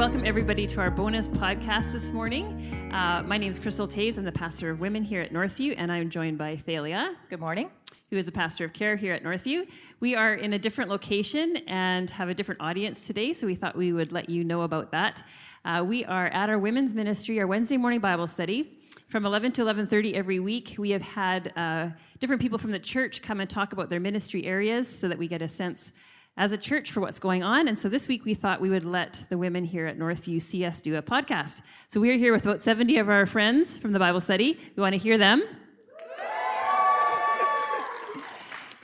welcome everybody to our bonus podcast this morning. My name is Crystal Taves. I'm the pastor of women here at Northview, and I'm joined by Thalia. Good morning. Who is a pastor of care here at Northview. We are in a different location and have a different audience today, so we thought we would let you know about that. We are at our women's ministry, our Wednesday morning Bible study. From 11 to 11:30 every week, we have had different people from the church come and talk about their ministry areas so that we get a sense as a church for what's going on. And so this week we thought we would let the women here at Northview see us do a podcast. So we are here with about 70 of our friends from the Bible study. We want to hear them.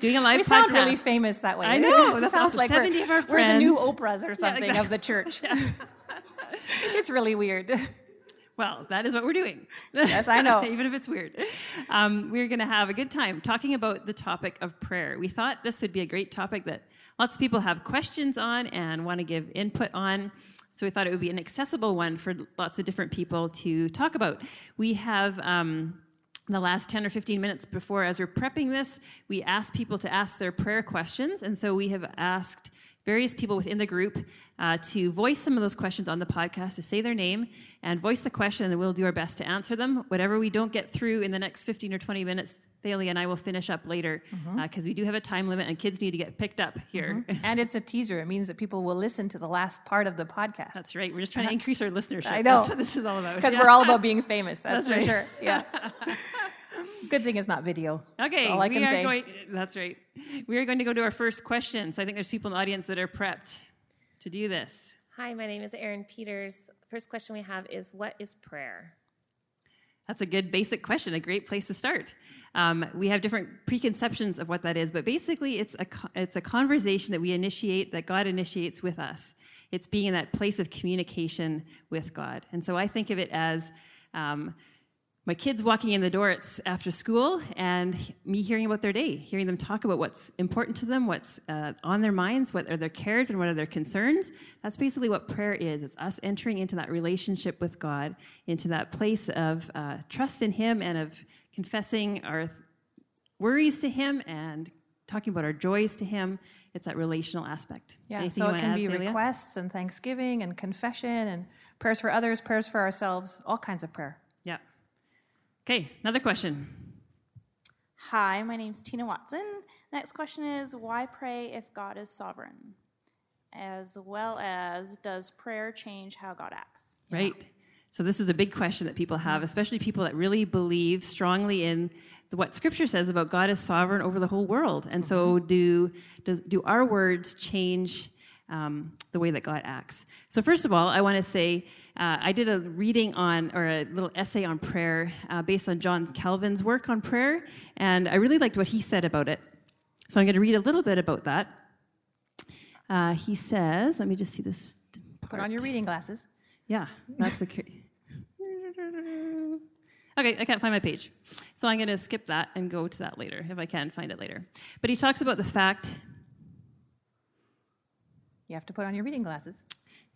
Doing a live podcast. We sound really famous that way. I know. That sounds like 70 of our friends. We're the new Oprahs or something of the church. Yeah. It's really weird. Well, that is what we're doing. Yes, I know. Even if it's weird. We're going to have a good time talking about the topic of prayer. We thought this would be a great topic that lots of people have questions on and want to give input on. So we thought it would be an accessible one for lots of different people to talk about. We have, the last 10 or 15 minutes before, as we're prepping this, we asked people to ask their prayer questions. And so we have asked various people within the group to voice some of those questions on the podcast, to say their name and voice the question, and we'll do our best to answer them. Whatever we don't get through in the next 15 or 20 minutes, Thalia and I will finish up later because we do have a time limit and kids need to get picked up here. Mm-hmm. And it's a teaser. It means that people will listen to the last part of the podcast. That's right. We're just trying to increase our listenership. I know. That's what this is all about. Because we're all about being famous. That's right. For sure. Yeah. Good thing it's not video. Okay. All I can say. That's right. We are going to go to our first question. So I think there's people in the audience that are prepped to do this. Hi, my name is Erin Peters. First question we have is, what is prayer? That's a good basic question, a great place to start. We have different preconceptions of what that is, but basically it's a conversation that we initiate, that God initiates with us. It's being in that place of communication with God. And so I think of it as my kids walking in the door after school and me hearing about their day, hearing them talk about what's important to them, what's on their minds, what are their cares and what are their concerns. That's basically what prayer is. It's us entering into that relationship with God, into that place of trust in Him and of confessing our worries to Him and talking about our joys to Him. It's that relational aspect. Yeah, anything so it can be Thalia? Requests and thanksgiving and confession and prayers for others, prayers for ourselves, all kinds of prayer. Yeah. Okay, another question. Hi, my name's Tina Watson. Next question is, why pray if God is sovereign? As well as, does prayer change how God acts? Right. Yeah. So this is a big question that people have, especially people that really believe strongly in what Scripture says about God is sovereign over the whole world. And so do our words change the way that God acts? So first of all, I want to say I did a reading on, or a little essay on prayer based on John Calvin's work on prayer, and I really liked what he said about it. So I'm going to read a little bit about that. He says, let me just see this part. Put on your reading glasses. Yeah, that's the case. Okay, I can't find my page. So I'm going to skip that and go to that later, if I can find it later. But he talks about the fact... You have to put on your reading glasses.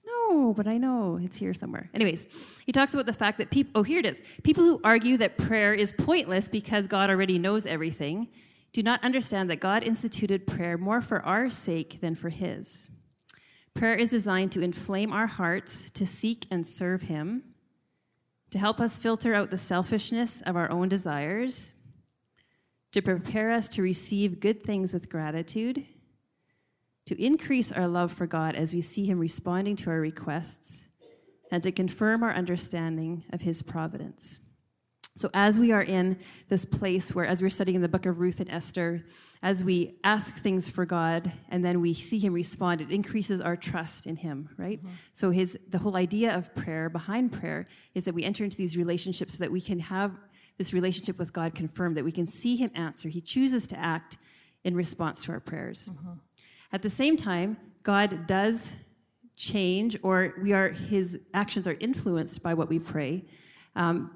No, but I know. It's here somewhere. Anyways, he talks about the fact that people... Oh, here it is. People who argue that prayer is pointless because God already knows everything do not understand that God instituted prayer more for our sake than for His. Prayer is designed to inflame our hearts, to seek and serve Him, to help us filter out the selfishness of our own desires, to prepare us to receive good things with gratitude, to increase our love for God as we see Him responding to our requests, and to confirm our understanding of His providence. So as we are in this place where, as we're studying the book of Ruth and Esther, as we ask things for God and then we see Him respond, it increases our trust in Him, right? Mm-hmm. So the whole idea of prayer, behind prayer, is that we enter into these relationships so that we can have this relationship with God confirmed, that we can see Him answer. He chooses to act in response to our prayers. Mm-hmm. At the same time, God does change, or His actions are influenced by what we pray,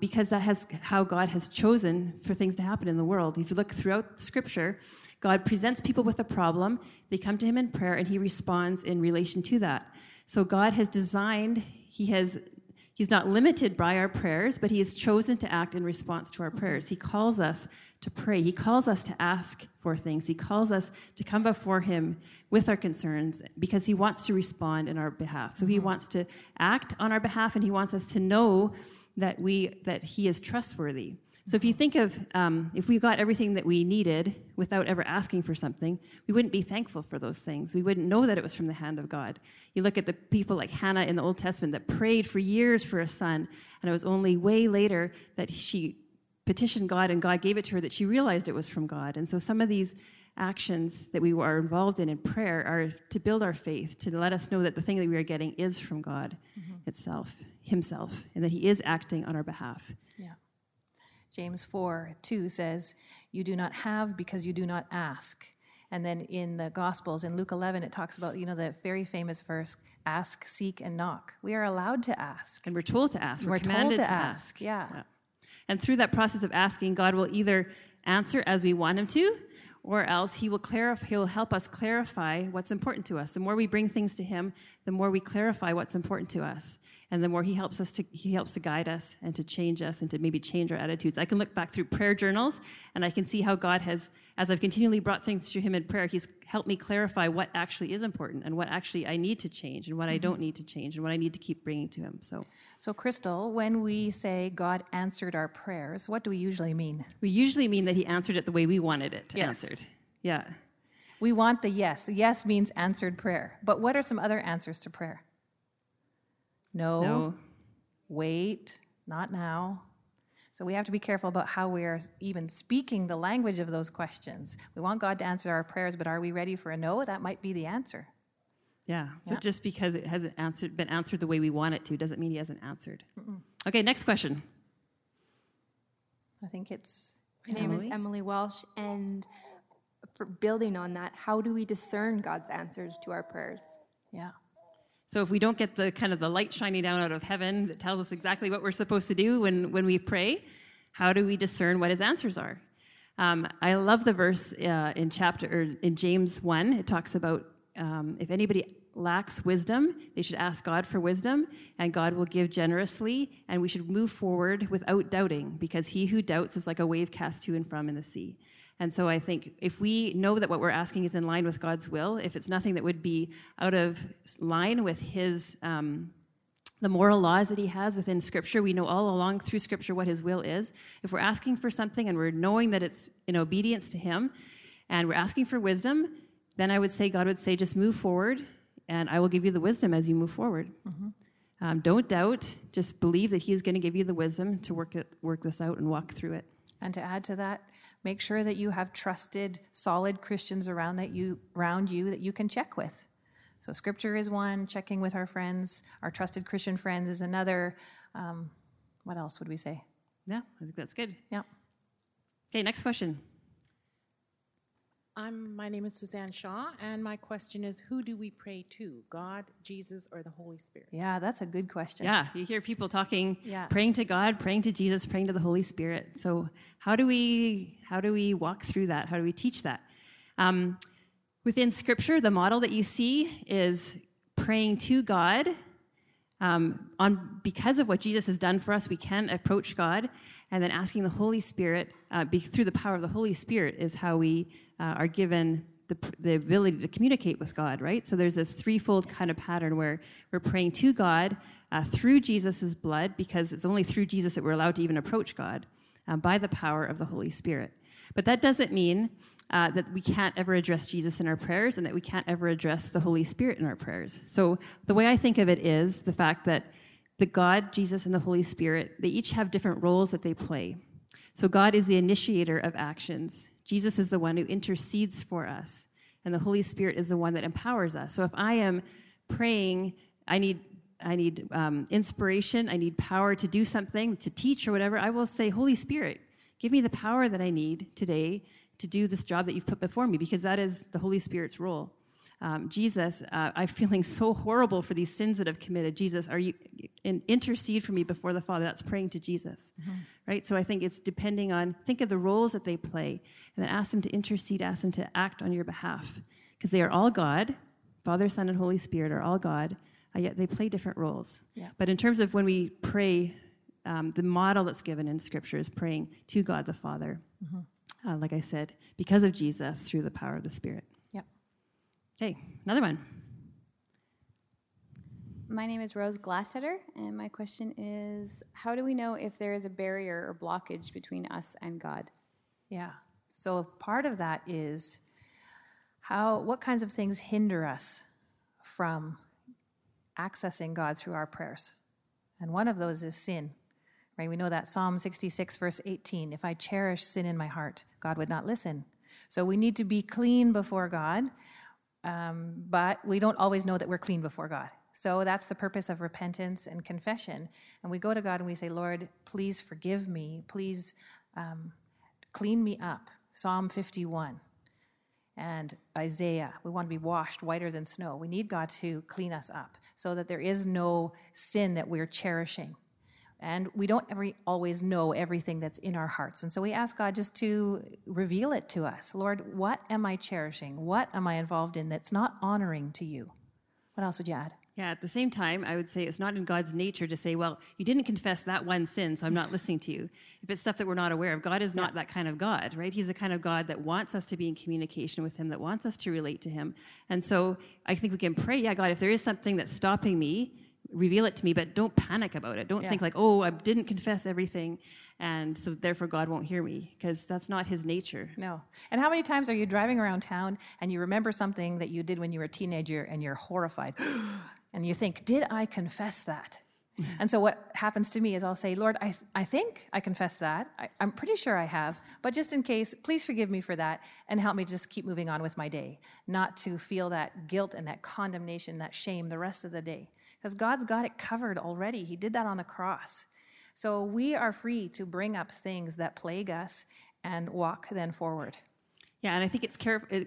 because that has how God has chosen for things to happen in the world. If you look throughout Scripture, God presents people with a problem, they come to Him in prayer, and He responds in relation to that. So God has designed, He has He's not limited by our prayers, but he has chosen to act in response to our prayers. He calls us to pray. He calls us to ask for things. He calls us to come before him with our concerns because he wants to respond in our behalf. So he wants to act on our behalf, and he wants us to know that he is trustworthy. So if you think of if we got everything that we needed without ever asking for something, we wouldn't be thankful for those things. We wouldn't know that it was from the hand of God. You look at the people like Hannah in the Old Testament that prayed for years for a son, and it was only way later that she petitioned God and God gave it to her that she realized it was from God. And so some of these actions that we are involved in prayer are to build our faith, to let us know that the thing that we are getting is from God himself, and that he is acting on our behalf. Yeah. James 4:2 says, you do not have because you do not ask. And then in the Gospels, in Luke 11, it talks about, the very famous verse, ask, seek, and knock. We are allowed to ask. And we're told to ask. We're commanded to ask. Yeah. And through that process of asking, God will either answer as we want him to, or else he will He'll help us clarify what's important to us. The more we bring things to him, the more we clarify what's important to us, and the more he helps to guide us and to change us and to maybe change our attitudes. I can look back through prayer journals, and I can see how God has, as I've continually brought things to him in prayer, he's helped me clarify what actually is important and what actually I need to change and what I don't need to change and what I need to keep bringing to him. So Crystal, when we say God answered our prayers, what do we usually mean? We usually mean that he answered it the way we wanted it answered. Yeah. We want the yes. The yes means answered prayer. But what are some other answers to prayer? No. Wait, not now. So we have to be careful about how we are even speaking the language of those questions. We want God to answer our prayers, but are we ready for a no? That might be the answer. Yeah. So just because it hasn't been answered the way we want it to doesn't mean he hasn't answered. Mm-mm. Okay, next question. I think it's... My name is Emily Walsh, and for building on that, how do we discern God's answers to our prayers? Yeah. So if we don't get the kind of the light shining down out of heaven that tells us exactly what we're supposed to do when we pray, how do we discern what his answers are? I love the verse in James 1. It talks about if anybody lacks wisdom, they should ask God for wisdom, and God will give generously, and we should move forward without doubting, because he who doubts is like a wave cast to and from in the sea. And so I think if we know that what we're asking is in line with God's will, if it's nothing that would be out of line with his the moral laws that he has within Scripture, we know all along through Scripture what his will is. If we're asking for something and we're knowing that it's in obedience to him, and we're asking for wisdom, then I would say, God would say, just move forward, and I will give you the wisdom as you move forward. Mm-hmm. Don't doubt. Just believe that he's going to give you the wisdom to work this out and walk through it. And to add to that, make sure that you have trusted, solid Christians around you that you can check with. So Scripture is one, checking with our friends, our trusted Christian friends is another. What else would we say? Yeah, I think that's good. Yeah. Okay, next question. My name is Suzanne Shaw, and my question is, who do we pray to, God, Jesus, or the Holy Spirit? Yeah, that's a good question. Yeah, you hear people talking, praying to God, praying to Jesus, praying to the Holy Spirit. So how do we walk through that? How do we teach that? Within Scripture, the model that you see is praying to God. Because of what Jesus has done for us, we can approach God, and then asking the Holy Spirit, through the power of the Holy Spirit, is how we are given the ability to communicate with God, right? So there's this threefold kind of pattern where we're praying to God through Jesus' blood, because it's only through Jesus that we're allowed to even approach God, by the power of the Holy Spirit. But that doesn't mean that we can't ever address Jesus in our prayers, and that we can't ever address the Holy Spirit in our prayers. So the way I think of it is the fact that the God, Jesus, and the Holy Spirit, they each have different roles that they play. So God is the initiator of actions. Jesus is the one who intercedes for us, and the Holy Spirit is the one that empowers us. So if I am praying, I need inspiration, I need power to do something, to teach or whatever, I will say, Holy Spirit, give me the power that I need today to do this job that you've put before me, because that is the Holy Spirit's role. Jesus, I'm feeling so horrible for these sins that I've committed. Jesus, are you intercede for me before the Father? That's praying to Jesus, right? So I think it's depending on, think of the roles that they play, and then ask them to intercede, ask them to act on your behalf, because they are all God. Father, Son, and Holy Spirit are all God, Yet they play different roles. Yeah. But in terms of when we pray, the model that's given in Scripture is praying to God the Father, mm-hmm. Like I said, because of Jesus, through the power of the Spirit. Yep. Okay, another one. My name is Rose Glassetter, and my question is, how do we know if there is a barrier or blockage between us and God? Yeah, so part of that is what kinds of things hinder us from accessing God through our prayers? And one of those is sin, right? We know that Psalm 66, verse 18, if I cherish sin in my heart, God would not listen. So we need to be clean before God, but we don't always know that we're clean before God. So that's the purpose of repentance and confession. And we go to God and we say, Lord, please forgive me. Please clean me up. Psalm 51 and Isaiah. We want to be washed whiter than snow. We need God to clean us up so that there is no sin that we're cherishing. And we don't always know everything that's in our hearts. And so we ask God just to reveal it to us. Lord, what am I cherishing? What am I involved in that's not honoring to you? What else would you add? Yeah, at the same time, I would say it's not in God's nature to say, well, you didn't confess that one sin, so I'm not listening to you. If it's stuff that we're not aware of, God is not that kind of God, right? He's the kind of God that wants us to be in communication with him, that wants us to relate to him. And so I think we can pray, yeah, God, if there is something that's stopping me, reveal it to me, but don't panic about it. Don't think like, oh, I didn't confess everything, and so therefore God won't hear me, because that's not his nature. No. And how many times are you driving around town and you remember something that you did when you were a teenager and you're horrified? And you think, did I confess that? And so what happens to me is I'll say, Lord, I think I confessed that. I'm pretty sure I have. But just in case, please forgive me for that and help me just keep moving on with my day, not to feel that guilt and that condemnation, that shame the rest of the day. Because God's got it covered already. He did that on the cross. So we are free to bring up things that plague us and walk then forward. Yeah, and I think it's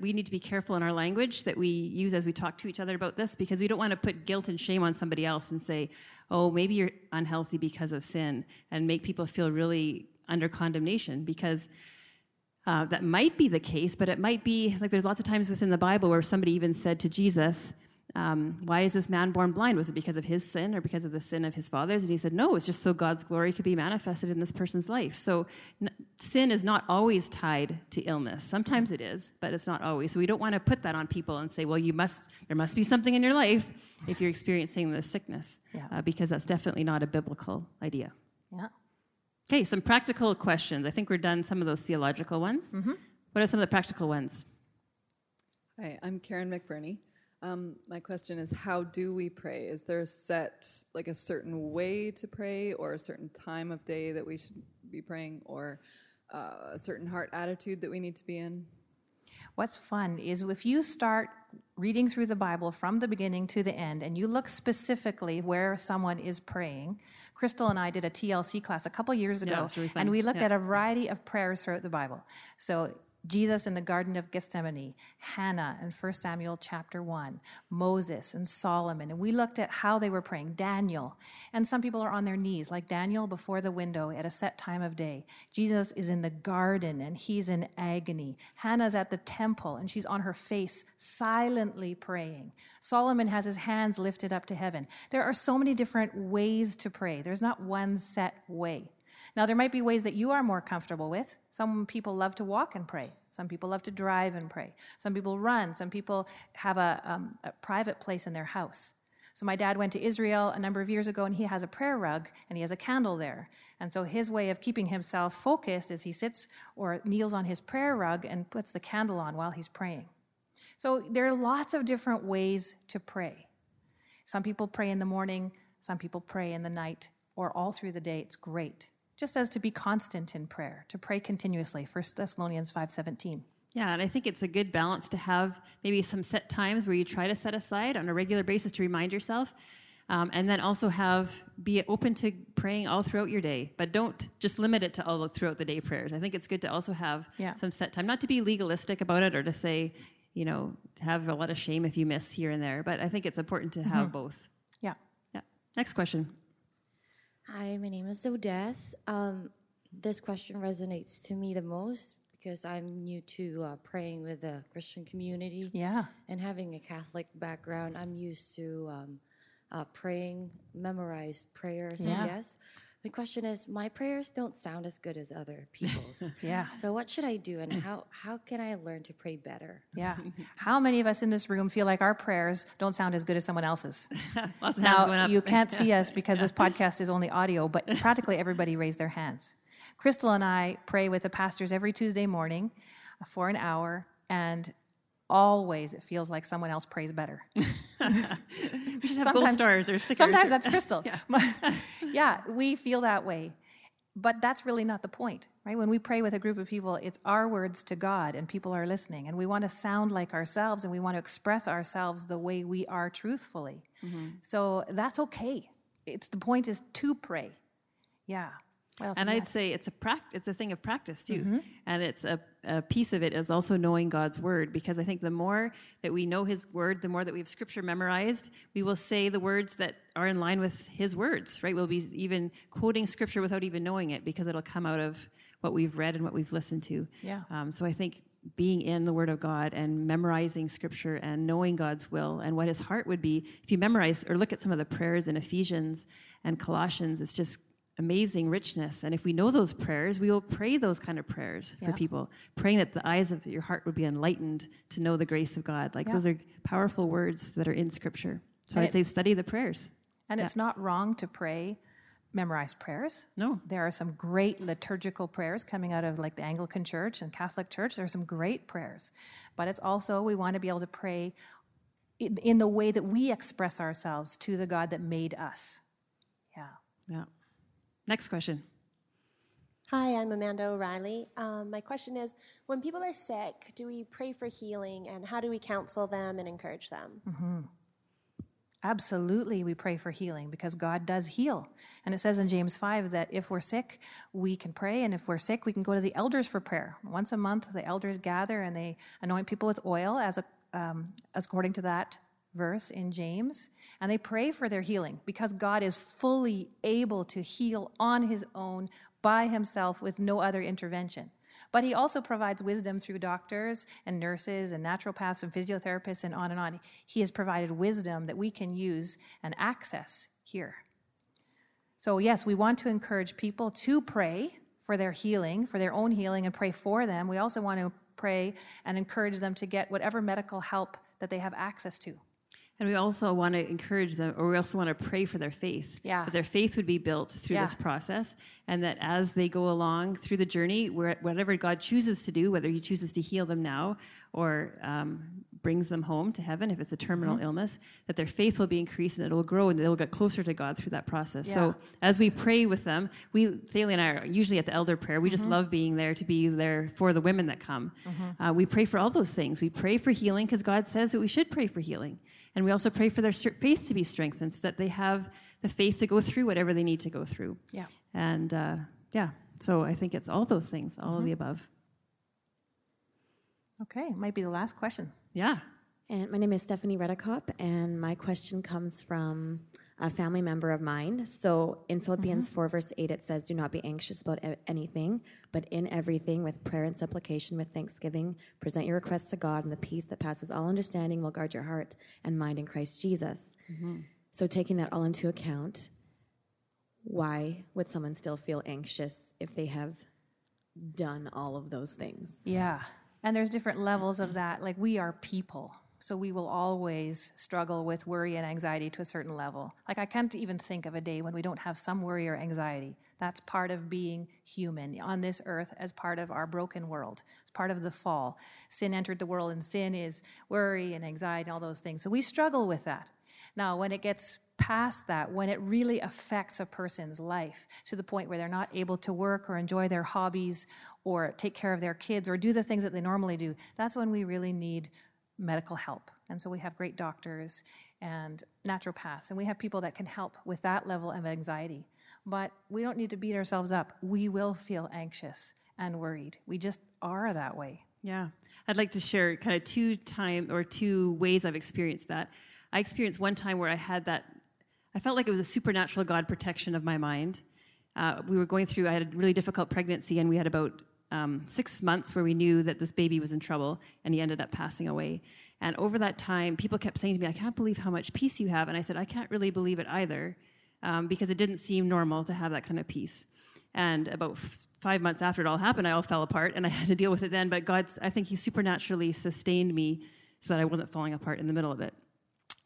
we need to be careful in our language that we use as we talk to each other about this, because we don't want to put guilt and shame on somebody else and say, oh, maybe you're unhealthy because of sin, and make people feel really under condemnation, because that might be the case, but it might be, like there's lots of times within the Bible where somebody even said to Jesus, why is this man born blind? Was it because of his sin or because of the sin of his fathers? And he said, no, it's just so God's glory could be manifested in this person's life. So sin is not always tied to illness. Sometimes it is, but it's not always. So we don't want to put that on people and say, well, there must be something in your life if you're experiencing this sickness, because that's definitely not a biblical idea. Yeah. Okay, some practical questions. I think we're done some of those theological ones. Mm-hmm. What are some of the practical ones? Hi, I'm Karen McBurney. My question is, how do we pray? Is there a certain way to pray, or a certain time of day that we should be praying, or a certain heart attitude that we need to be in? What's fun is if you start reading through the Bible from the beginning to the end, and you look specifically where someone is praying. Crystal and I did a TLC class a couple years ago, it's really fun. And we looked at a variety of prayers throughout the Bible. So Jesus in the Garden of Gethsemane, Hannah in 1 Samuel chapter 1, Moses and Solomon. And we looked at how they were praying, Daniel. And some people are on their knees, like Daniel, before the window at a set time of day. Jesus is in the garden, and he's in agony. Hannah's at the temple, and she's on her face, silently praying. Solomon has his hands lifted up to heaven. There are so many different ways to pray. There's not one set way. Now, there might be ways that you are more comfortable with. Some people love to walk and pray. Some people love to drive and pray. Some people run. Some people have a private place in their house. So my dad went to Israel a number of years ago, and he has a prayer rug, and he has a candle there. And so his way of keeping himself focused is he sits or kneels on his prayer rug and puts the candle on while he's praying. So there are lots of different ways to pray. Some people pray in the morning. Some people pray in the night, or all through the day. It's great. Just as to be constant in prayer, to pray continuously, 1 Thessalonians 5:17. Yeah, and I think it's a good balance to have maybe some set times where you try to set aside on a regular basis to remind yourself, and then also be open to praying all throughout your day, but don't just limit it to all throughout the day prayers. I think it's good to also have some set time, not to be legalistic about it or to say, to have a lot of shame if you miss here and there, but I think it's important to have both. Yeah. Next question. Hi, my name is Odessa. This question resonates to me the most because I'm new to praying with the Christian community. Yeah. And having a Catholic background, I'm used to praying, memorized prayers, I guess. My question is, my prayers don't sound as good as other people's. So what should I do, and how can I learn to pray better? How many of us in this room feel like our prayers don't sound as good as someone else's? Now, you can't see us because this podcast is only audio, but practically everybody raised their hands. Crystal and I pray with the pastors every Tuesday morning for an hour, and always it feels like someone else prays better. We should have gold stars or stickers. Sometimes that's Crystal. We feel that way. But that's really not the point, right? When we pray with a group of people, it's our words to God, and people are listening. And we want to sound like ourselves, and we want to express ourselves the way we are truthfully. So that's okay. It's the point is to pray. And I'd say it's a thing of practice too. And it's a piece of it is also knowing God's word, because I think the more that we know his word, the more that we have scripture memorized, we will say the words that are in line with his words, right? We'll be even quoting scripture without even knowing it, because it'll come out of what we've read and what we've listened to. So I think being in the word of God and memorizing scripture and knowing God's will and what his heart would be. If you memorize or look at some of the prayers in Ephesians and Colossians, it's just amazing richness. And if we know those prayers, we will pray those kind of prayers for people, praying that the eyes of your heart would be enlightened to know the grace of God. Like those are powerful words that are in scripture. So I'd say study the prayers. And it's not wrong to pray memorized prayers. No. There are some great liturgical prayers coming out of like the Anglican Church and Catholic Church. There are some great prayers. But it's also, we want to be able to pray in the way that we express ourselves to the God that made us. Next question. Hi, I'm Amanda O'Reilly. My question is, when people are sick, do we pray for healing, and how do we counsel them and encourage them? Absolutely, we pray for healing, because God does heal. And it says in James 5 that if we're sick, we can pray, and if we're sick, we can go to the elders for prayer. Once a month, the elders gather, and they anoint people with oil, as according to that verse in James, and they pray for their healing, because God is fully able to heal on his own by himself with no other intervention. But he also provides wisdom through doctors and nurses and naturopaths and physiotherapists and on and on. He has provided wisdom that we can use and access here. So yes, we want to encourage people to pray for their healing, for their own healing, and pray for them. We also want to pray and encourage them to get whatever medical help that they have access to. And we also want to encourage them, or we also want to pray for their faith. That their faith would be built through this process, and that as they go along through the journey, whatever God chooses to do, whether he chooses to heal them now or brings them home to heaven, if it's a terminal illness, that their faith will be increased, and it will grow, and they'll get closer to God through that process. So as we pray with them, Thalia and I are usually at the elder prayer. We just love being there to be there for the women that come. We pray for all those things. We pray for healing, because God says that we should pray for healing. And we also pray for their faith to be strengthened, so that they have the faith to go through whatever they need to go through. And so I think it's all those things, all of the above. Okay, might be the last question. And my name is Stephanie Redekop, and my question comes from a family member of mine. So in Philippians 4, verse 8, it says, "Do not be anxious about anything, but in everything, with prayer and supplication, with thanksgiving, present your requests to God, and the peace that passes all understanding will guard your heart and mind in Christ Jesus." So taking that all into account, why would someone still feel anxious if they have done all of those things? And there's different levels of that. Like, we are people, so we will always struggle with worry and anxiety to a certain level. Like, I can't even think of a day when we don't have some worry or anxiety. That's part of being human on this earth, as part of our broken world. It's part of the fall. Sin entered the world, and sin is worry and anxiety and all those things. So we struggle with that. Now, when it gets past that, when it really affects a person's life to the point where they're not able to work or enjoy their hobbies or take care of their kids or do the things that they normally do, that's when we really need medical help. And so we have great doctors and naturopaths, and we have people that can help with that level of anxiety. But we don't need to beat ourselves up. We will feel anxious and worried. We just are that way. I'd like to share kind of two ways I've experienced that. I experienced one time where I had that. I felt like it was a supernatural God protection of my mind. We were going through, I had a really difficult pregnancy, and we had about 6 months where we knew that this baby was in trouble, and he ended up passing away. And over that time, people kept saying to me, I can't believe how much peace you have. And I said, I can't really believe it either, because it didn't seem normal to have that kind of peace. And about 5 months after it all happened, I all fell apart, and I had to deal with it then. But God's, I think he supernaturally sustained me so that I wasn't falling apart in the middle of it.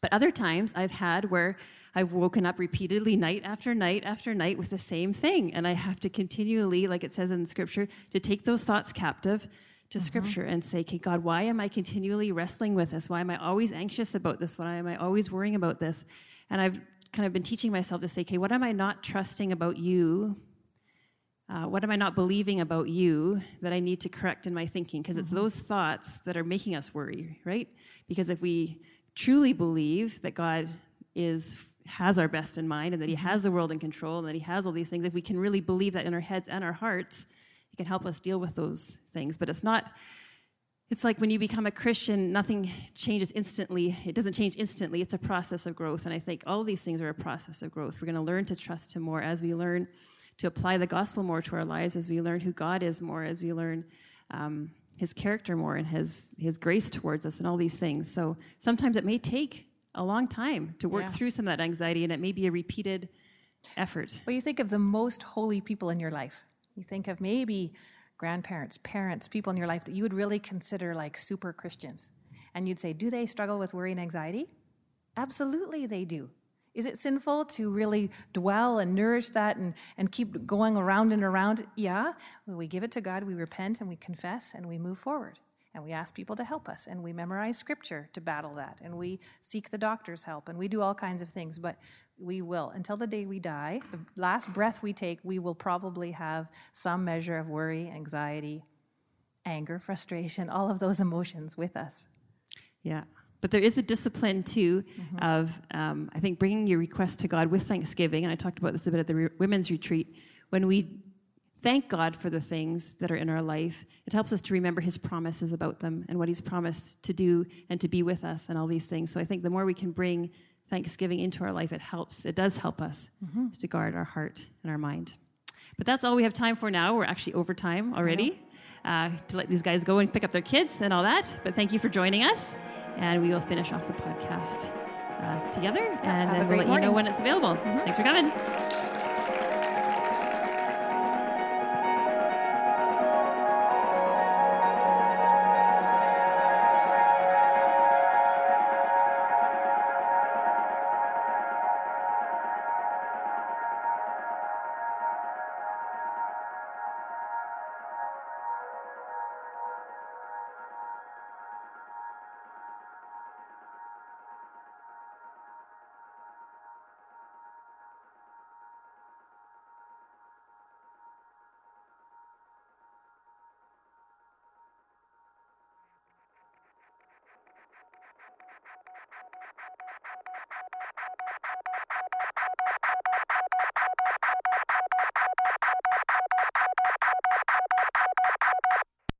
But other times I've had where I've woken up repeatedly night after night after night with the same thing. And I have to continually, like it says in Scripture, to take those thoughts captive to Scripture and say, okay, God, why am I continually wrestling with this? Why am I always anxious about this? Why am I always worrying about this? And I've kind of been teaching myself to say, okay, what am I not trusting about you? What am I not believing about you that I need to correct in my thinking? Because it's those thoughts that are making us worry, right? Because if we truly believe that God has our best in mind, and that he has the world in control, and that he has all these things, if we can really believe that in our heads and our hearts, it can help us deal with those things. But it's not, it's like when you become a Christian, nothing changes instantly. It doesn't change instantly. It's a process of growth. And I think all these things are a process of growth. We're going to learn to trust him more as we learn to apply the gospel more to our lives, as we learn who God is more, as we learn his character more, and his grace towards us, and all these things. So sometimes it may take a long time to work through some of that anxiety, and it may be a repeated effort. Well, you think of the most holy people in your life. You think of maybe grandparents, parents, people in your life that you would really consider like super Christians. And you'd say, do they struggle with worry and anxiety? Absolutely they do. Is it sinful to really dwell and nourish that and keep going around and around? Yeah. When we give it to God, we repent and we confess and we move forward. And we ask people to help us, and we memorize Scripture to battle that, and we seek the doctor's help, and we do all kinds of things, but we will. Until the day we die, the last breath we take, we will probably have some measure of worry, anxiety, anger, frustration, all of those emotions with us. Yeah. But there is a discipline, too, of, I think, bringing your request to God with thanksgiving, and I talked about this a bit at the women's retreat. When we thank God for the things that are in our life, it helps us to remember his promises about them and what he's promised to do and to be with us and all these things. So I think the more we can bring thanksgiving into our life, it helps. It does help us to guard our heart and our mind. But that's all we have time for now. We're actually over time already to let these guys go and pick up their kids and all that. But thank you for joining us. And we will finish off the podcast together. And then we'll let you know when it's available. Thanks for coming.